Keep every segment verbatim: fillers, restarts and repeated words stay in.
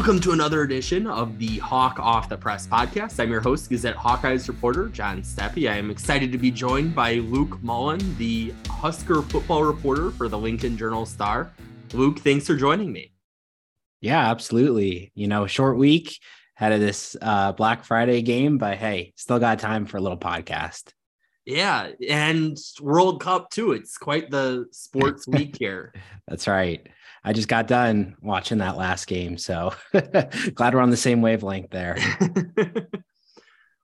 Welcome to another edition of the Hawk Off the Press podcast. I'm your host, Gazette Hawkeyes reporter, John Stepi. I am excited to be joined by Luke Mullen, the Husker football reporter for the Lincoln Journal Star. Luke, thanks for joining me. Yeah, absolutely. You know, short week, had of this uh, Black Friday game, but hey, still got time for a little podcast. Yeah, and World Cup too. It's quite the sports week here. That's right. I just got done watching that last game, so glad we're on the same wavelength there.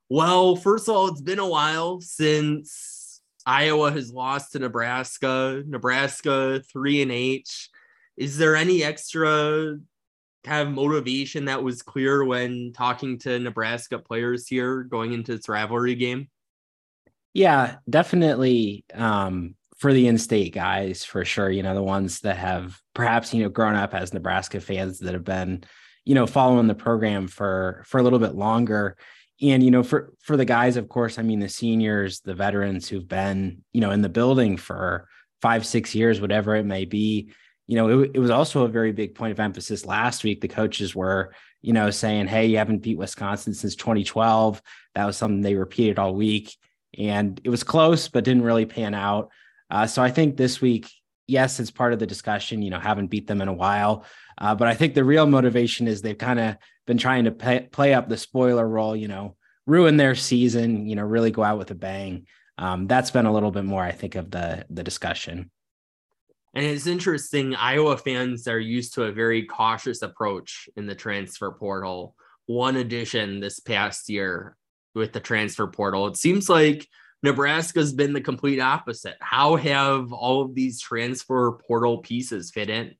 Well, first of all, it's been a while since Iowa has lost to Nebraska. Nebraska three and H. Is there any extra kind of motivation that was clear when talking to Nebraska players here going into its rivalry game? Yeah, definitely um, for the in-state guys, for sure. You know, the ones that have perhaps, you know, grown up as Nebraska fans that have been, you know, following the program for for a little bit longer. And, you know, for, for the guys, of course, I mean, the seniors, the veterans who've been, you know, in the building for five, six years, whatever it may be. You know, it, it was also a very big point of emphasis last week. The coaches were, you know, saying, hey, you haven't beat Wisconsin since twenty twelve. That was something they repeated all week. And it was close, but didn't really pan out. Uh, so I think this week, yes, it's part of the discussion, you know, haven't beat them in a while. Uh, but I think the real motivation is they've kind of been trying to pay, play up the spoiler role, you know, ruin their season, you know, really go out with a bang. Um, that's been a little bit more, I think, of the, the discussion. And it's interesting, Iowa fans are used to a very cautious approach in the transfer portal. One addition this past year with the transfer portal. It seems like Nebraska's been the complete opposite. How have all of these transfer portal pieces fit in?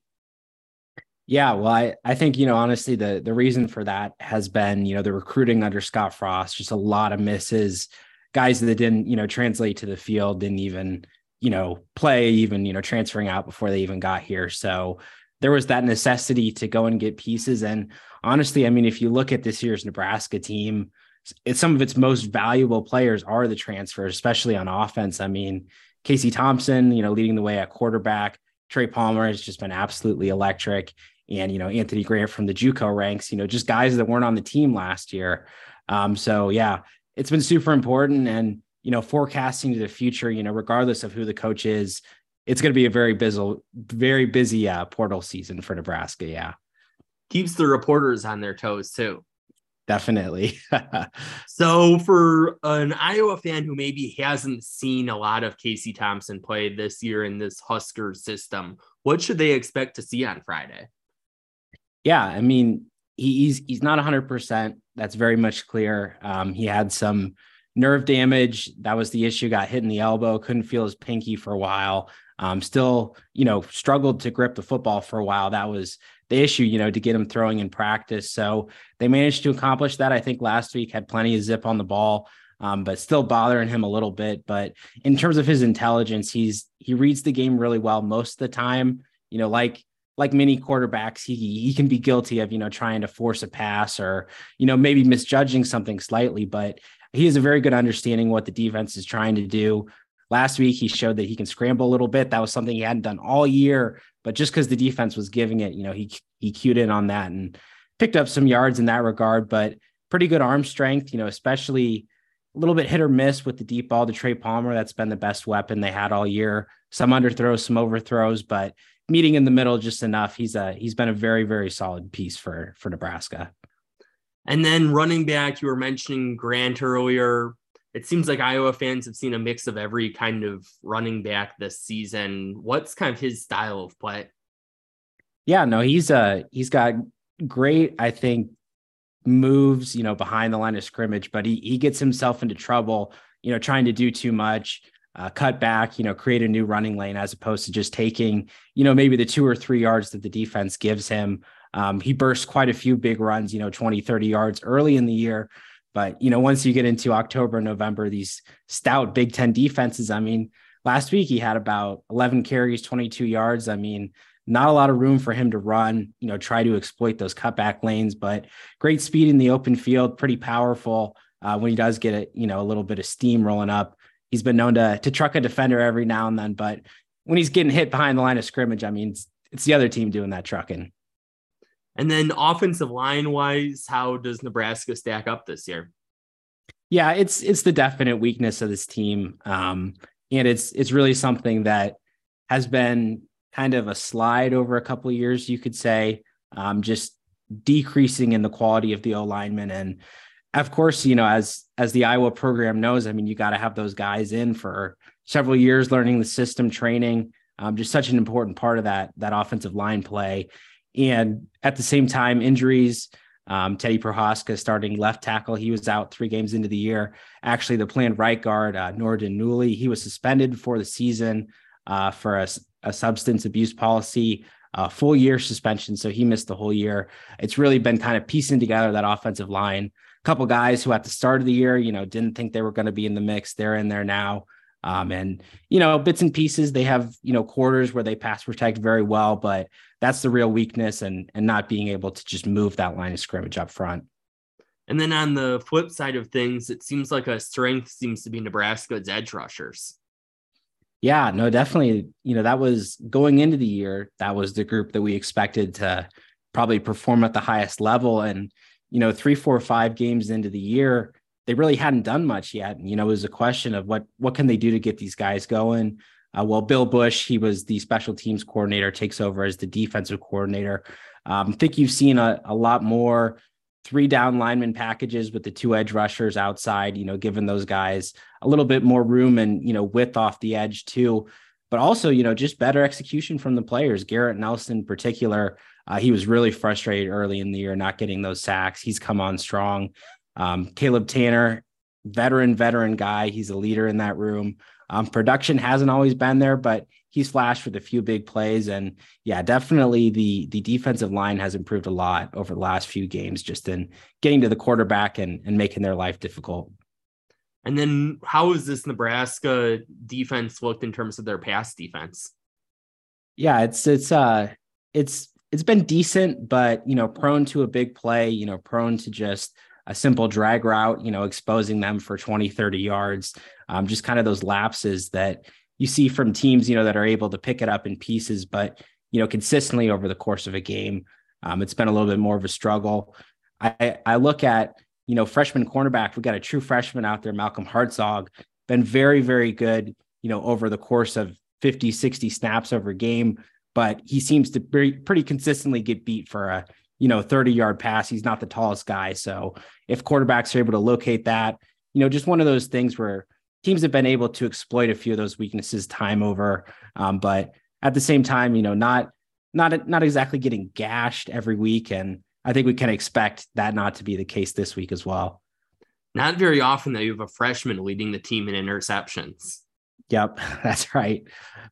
Yeah, well, I, I think, you know, honestly, the, the reason for that has been, you know, the recruiting under Scott Frost, just a lot of misses, guys that didn't, you know, translate to the field, didn't even, you know, play, even, you know, transferring out before they even got here. So there was that necessity to go and get pieces. And honestly, I mean, if you look at this year's Nebraska team, it's some of its most valuable players are the transfers, especially on offense. I mean, Casey Thompson, you know, leading the way at quarterback. Trey Palmer has just been absolutely electric. And, you know, Anthony Grant from the JUCO ranks, you know, just guys that weren't on the team last year. Um, so, yeah, it's been super important. And, you know, forecasting to the future, you know, regardless of who the coach is, it's going to be a very busy, very busy uh, portal season for Nebraska. Yeah. Keeps the reporters on their toes, too. Definitely. So for an Iowa fan who maybe hasn't seen a lot of Casey Thompson play this year in this Husker system, what should they expect to see on Friday? Yeah, I mean, he's he's not one hundred percent. That's very much clear. Um, he had some nerve damage. That was the issue. Got hit in the elbow. Couldn't feel his pinky for a while. Um, still, you know, struggled to grip the football for a while. That was the issue, you know, to get him throwing in practice. So they managed to accomplish that. I think last week had plenty of zip on the ball, um, but still bothering him a little bit. But in terms of his intelligence, he's, he reads the game really well most of the time. You know, like, like many quarterbacks, he, he can be guilty of, you know, trying to force a pass or, you know, maybe misjudging something slightly, but he has a very good understanding what the defense is trying to do. Last week, he showed that he can scramble a little bit. That was something he hadn't done all year, but just because the defense was giving it, you know, he he cued in on that and picked up some yards in that regard, but pretty good arm strength, you know, especially a little bit hit or miss with the deep ball to Trey Palmer. That's been the best weapon they had all year. Some underthrows, some overthrows, but meeting in the middle just enough. He's a he's been a very, very solid piece for, for Nebraska. And then running back, you were mentioning Grant earlier. It seems like Iowa fans have seen a mix of every kind of running back this season. What's kind of his style of play? Yeah, no, he's uh he's got great, I think, moves, you know, behind the line of scrimmage, but he he gets himself into trouble, you know, trying to do too much, uh, cut back, you know, create a new running lane as opposed to just taking, you know, maybe the two or three yards that the defense gives him. Um, he bursts quite a few big runs, you know, twenty, thirty yards early in the year. But, you know, once you get into October, November, these stout Big Ten defenses, I mean, last week he had about eleven carries, twenty-two yards. I mean, not a lot of room for him to run, you know, try to exploit those cutback lanes, but great speed in the open field, pretty powerful uh, when he does get it, you know, a little bit of steam rolling up. He's been known to, to truck a defender every now and then, but when he's getting hit behind the line of scrimmage, I mean, it's, it's the other team doing that trucking. And then offensive line wise, how does Nebraska stack up this year? Yeah, it's it's the definite weakness of this team. Um, and it's it's really something that has been kind of a slide over a couple of years, you could say, um, just decreasing in the quality of the O-linemen. And of course, you know, as as the Iowa program knows, I mean, you got to have those guys in for several years, learning the system, training, um, just such an important part of that, that offensive line play. And at the same time, injuries, um, Teddy Prochaska starting left tackle, he was out three games into the year. Actually, the planned right guard, uh, Norden Nuly, he was suspended for the season uh, for a, a substance abuse policy, uh, full year suspension. So he missed the whole year. It's really been kind of piecing together that offensive line. A couple guys who at the start of the year, you know, didn't think they were going to be in the mix. They're in there now. Um, and, you know, bits and pieces, they have, you know, quarters where they pass protect very well, but that's the real weakness and and not being able to just move that line of scrimmage up front. And then on the flip side of things, it seems like a strength seems to be Nebraska's edge rushers. Yeah, no, definitely. You know, that was going into the year. That was the group that we expected to probably perform at the highest level. And, you know, three, four, five games into the year, they really hadn't done much yet. And, you know, it was a question of what, what can they do to get these guys going? Uh, well, Bill Bush, he was the special teams coordinator, takes over as the defensive coordinator. Um, I think you've seen a, a lot more three down lineman packages with the two edge rushers outside, you know, giving those guys a little bit more room and, you know, width off the edge too, but also, you know, just better execution from the players. Garrett Nelson in particular, uh, he was really frustrated early in the year, not getting those sacks. He's come on strong. Um, Caleb Tanner, veteran, veteran guy. He's a leader in that room. Um, production hasn't always been there, but he's flashed with a few big plays. And yeah, definitely the, the defensive line has improved a lot over the last few games, just in getting to the quarterback and, and making their life difficult. And then how has this Nebraska defense looked in terms of their pass defense? Yeah, it's, it's, uh, it's, it's been decent, but, you know, prone to a big play, you know, prone to just a simple drag route, you know, exposing them for twenty, thirty yards, um, just kind of those lapses that you see from teams, you know, that are able to pick it up in pieces, but, you know, consistently over the course of a game, um, it's been a little bit more of a struggle. I, I look at, you know, freshman cornerback, we got a true freshman out there, Malcolm Hartzog, been very, very good, you know, over the course of fifty, sixty snaps over a game, but he seems to be pretty consistently get beat for a, you know, thirty yard pass. He's not the tallest guy. So if quarterbacks are able to locate that, you know, just one of those things where teams have been able to exploit a few of those weaknesses time over. Um, but at the same time, you know, not, not, not exactly getting gashed every week. And I think we can expect that not to be the case this week as well. Not very often that you have a freshman leading the team in interceptions. Yep, that's right.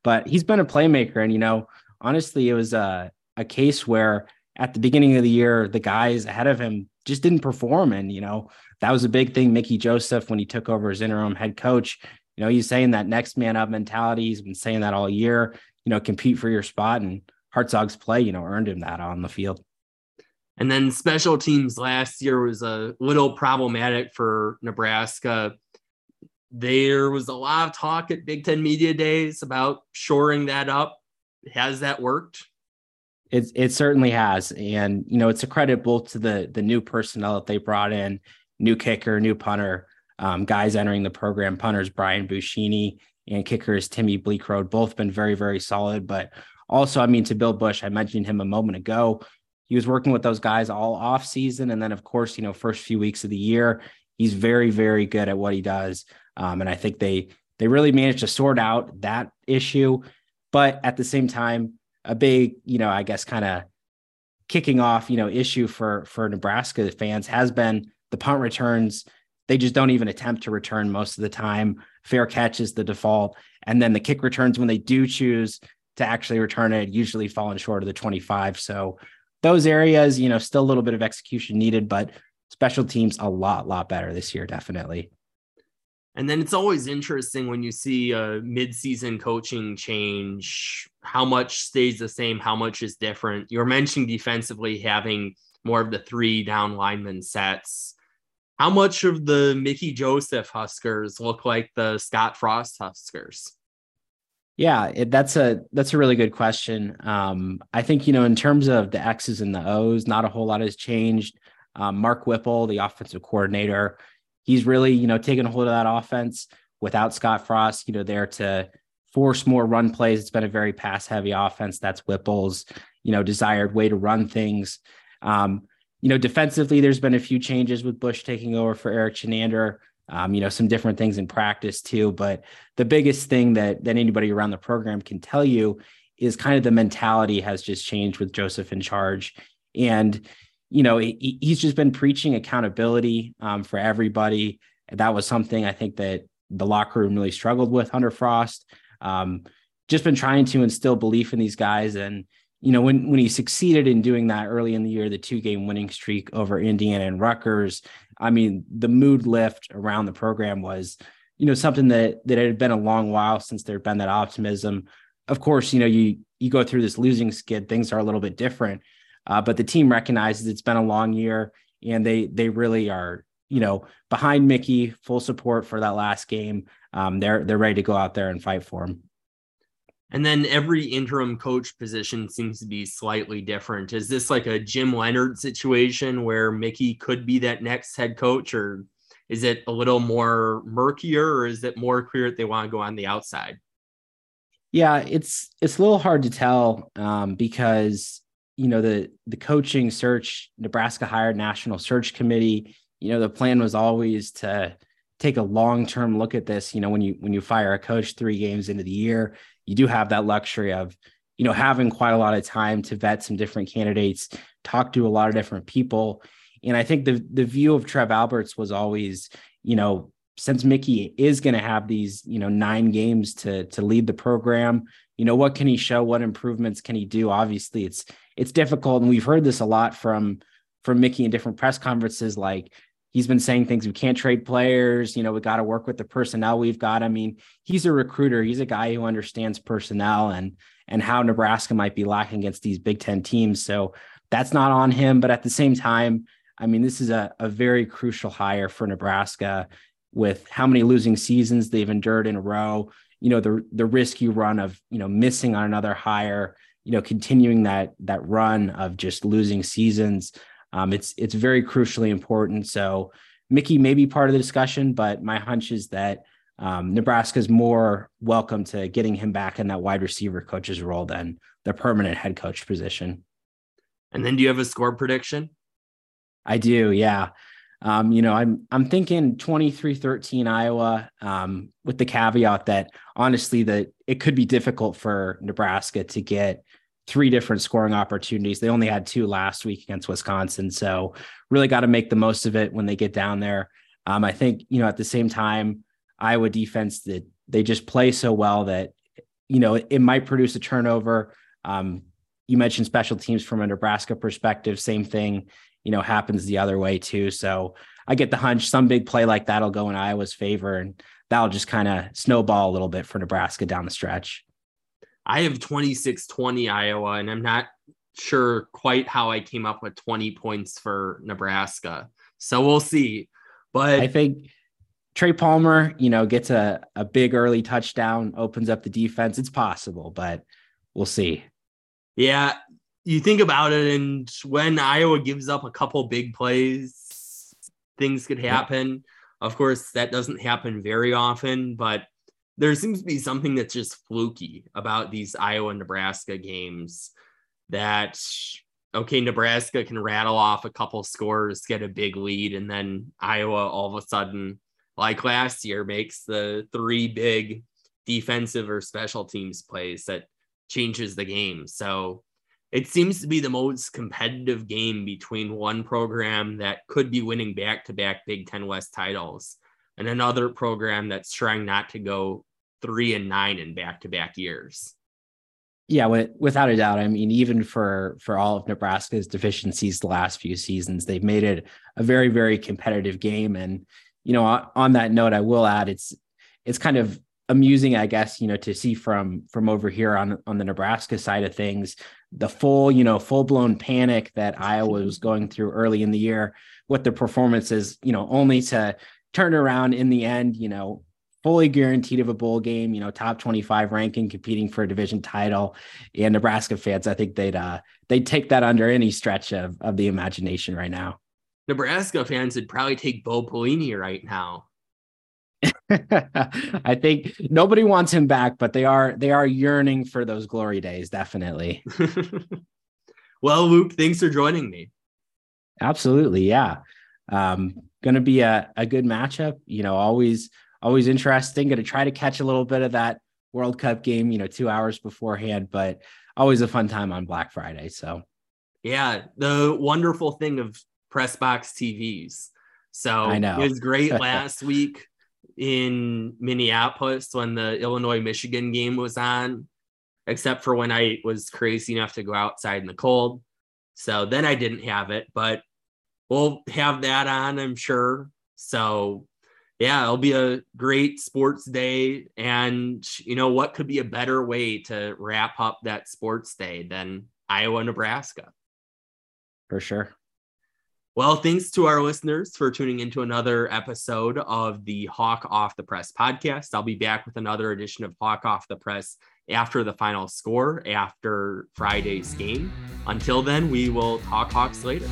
But he's been a playmaker. And, you know, honestly, it was a, a case where at the beginning of the year, the guys ahead of him just didn't perform. And, you know, that was a big thing. Mickey Joseph, when he took over as interim head coach, you know, he's saying that next man up mentality. He's been saying that all year, you know, compete for your spot, and Hartzog's play, you know, earned him that on the field. And then special teams last year was a little problematic for Nebraska. There was a lot of talk at Big Ten Media Days about shoring that up. Has that worked? It, it certainly has. And, you know, it's a credit both to the the new personnel that they brought in, new kicker, new punter, um, guys entering the program, punters, Brian Buschini, and kickers, Timmy Bleakroad, both been very, very solid. But also, I mean, to Bill Bush, I mentioned him a moment ago. He was working with those guys all off season. And then, of course, you know, first few weeks of the year, he's very, very good at what he does. Um, and I think they they really managed to sort out that issue. But at the same time, a big, you know, I guess kind of kicking off, you know, issue for, for Nebraska fans has been the punt returns. They just don't even attempt to return most of the time. Fair catch is the default. And then the kick returns, when they do choose to actually return it, usually falling short of the twenty-five. So those areas, you know, still a little bit of execution needed, but special teams a lot, lot better this year, definitely. And then it's always interesting when you see a midseason coaching change, how much stays the same, how much is different. You were mentioning defensively having more of the three down lineman sets. How much of the Mickey Joseph Huskers look like the Scott Frost Huskers? Yeah, it, that's a that's a really good question. Um, I think, you know, in terms of the X's and the O's, not a whole lot has changed. Um, Mark Whipple, the offensive coordinator, he's really, you know, taken a hold of that offense without Scott Frost, you know, there to force more run plays. It's been a very pass-heavy offense. That's Whipple's, you know, desired way to run things. Um, you know, defensively, there's been a few changes with Bush taking over for Eric Shenander. Um, you know, some different things in practice too, but the biggest thing that, that anybody around the program can tell you is kind of the mentality has just changed with Joseph in charge. And, you know, he, he's just been preaching accountability um, for everybody. That was something I think that the locker room really struggled with under Frost. Um, just been trying to instill belief in these guys. And, you know, when, when he succeeded in doing that early in the year, the two game winning streak over Indiana and Rutgers, I mean, the mood lift around the program was, you know, something that, that had been a long while since there'd been that optimism. Of course, you know, you, you go through this losing skid, things are a little bit different, uh, but the team recognizes it's been a long year and they, they really are, you know, behind Mickey, full support for that last game. Um, they're, they're ready to go out there and fight for him. And then every interim coach position seems to be slightly different. Is this like a Jim Leonard situation where Mickey could be that next head coach, or is it a little more murkier, or is it more clear that they want to go on the outside? Yeah, it's it's a little hard to tell um, because, you know, the the coaching search, Nebraska hired national search committee. You know, the plan was always to take a long-term look at this. You know, when you when you fire a coach three games into the year, you do have that luxury of, you know, having quite a lot of time to vet some different candidates, talk to a lot of different people. And I think the the view of Trev Alberts was always, you know, since Mickey is going to have these, you know, nine games to to lead the program, you know, what can he show? What improvements can he do? Obviously, it's it's difficult. And we've heard this a lot from from Mickey in different press conferences. Like, he's been saying things, we can't trade players, you know, we got to work with the personnel we've got. I mean, he's a recruiter. He's a guy who understands personnel and, and how Nebraska might be lacking against these Big Ten teams. So that's not on him. But at the same time, I mean, this is a, a very crucial hire for Nebraska with how many losing seasons they've endured in a row, you know, the, the risk you run of, you know, missing on another hire, you know, continuing that, that run of just losing seasons. Um, it's it's very crucially important. So Mickey may be part of the discussion, but my hunch is that um, Nebraska is more welcome to getting him back in that wide receiver coach's role than the permanent head coach position. And then do you have a score prediction? I do, yeah. Um, you know, I'm I'm thinking twenty-three thirteen Iowa, um, with the caveat that honestly that it could be difficult for Nebraska to get three different scoring opportunities. They only had two last week against Wisconsin. So really got to make the most of it when they get down there. Um, I think, you know, at the same time, Iowa defense, that they just play so well that, you know, it, it might produce a turnover. Um, you mentioned special teams from a Nebraska perspective, same thing, you know, happens the other way too. So I get the hunch some big play like that'll go in Iowa's favor, and that'll just kind of snowball a little bit for Nebraska down the stretch. I have twenty-six twenty Iowa, and I'm not sure quite how I came up with twenty points for Nebraska. So we'll see. But I think Trey Palmer, you know, gets a, a big early touchdown, opens up the defense. It's possible, but we'll see. Yeah, you think about it, and when Iowa gives up a couple big plays, things could happen. Yeah. Of course, that doesn't happen very often, but there seems to be something that's just fluky about these Iowa-Nebraska games that, okay, Nebraska can rattle off a couple scores, get a big lead, and then Iowa all of a sudden, like last year, makes the three big defensive or special teams plays that changes the game. So it seems to be the most competitive game between one program that could be winning back-to-back Big Ten West titles and another program that's trying not to go three and nine in back-to-back years. Yeah, without a doubt. I mean, even for, for all of Nebraska's deficiencies the last few seasons, they've made it a very, very competitive game. And, you know, on that note, I will add, it's, it's kind of amusing, I guess, you know, to see from, from over here on, on the Nebraska side of things, the full, you know, full blown panic that Iowa was going through early in the year with the performances, you know, only to turn around in the end, you know, fully guaranteed of a bowl game, you know, top twenty-five ranking, competing for a division title. And Nebraska fans, I think they'd uh, they'd take that under any stretch of, of the imagination right now. Nebraska fans would probably take Bo Pelini right now. I think nobody wants him back, but they are they are yearning for those glory days, definitely. Well, Luke, thanks for joining me. Absolutely, yeah. Um, going to be a, a good matchup. You know, always always interesting. Going to try to catch a little bit of that World Cup game, you know, two hours beforehand, but always a fun time on Black Friday. So, yeah, the wonderful thing of press box T Vs. So I know. It was great last week in Minneapolis when the Illinois-Michigan game was on, except for when I was crazy enough to go outside in the cold. So then I didn't have it, but we'll have that on, I'm sure. So yeah, it'll be a great sports day. And you know, what could be a better way to wrap up that sports day than Iowa, Nebraska? For sure. Well, thanks to our listeners for tuning into another episode of the Hawk Off the Press podcast. I'll be back with another edition of Hawk Off the Press after the final score, after Friday's game. Until then, we will talk Hawks later.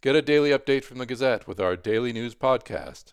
Get a daily update from the Gazette with our daily news podcast.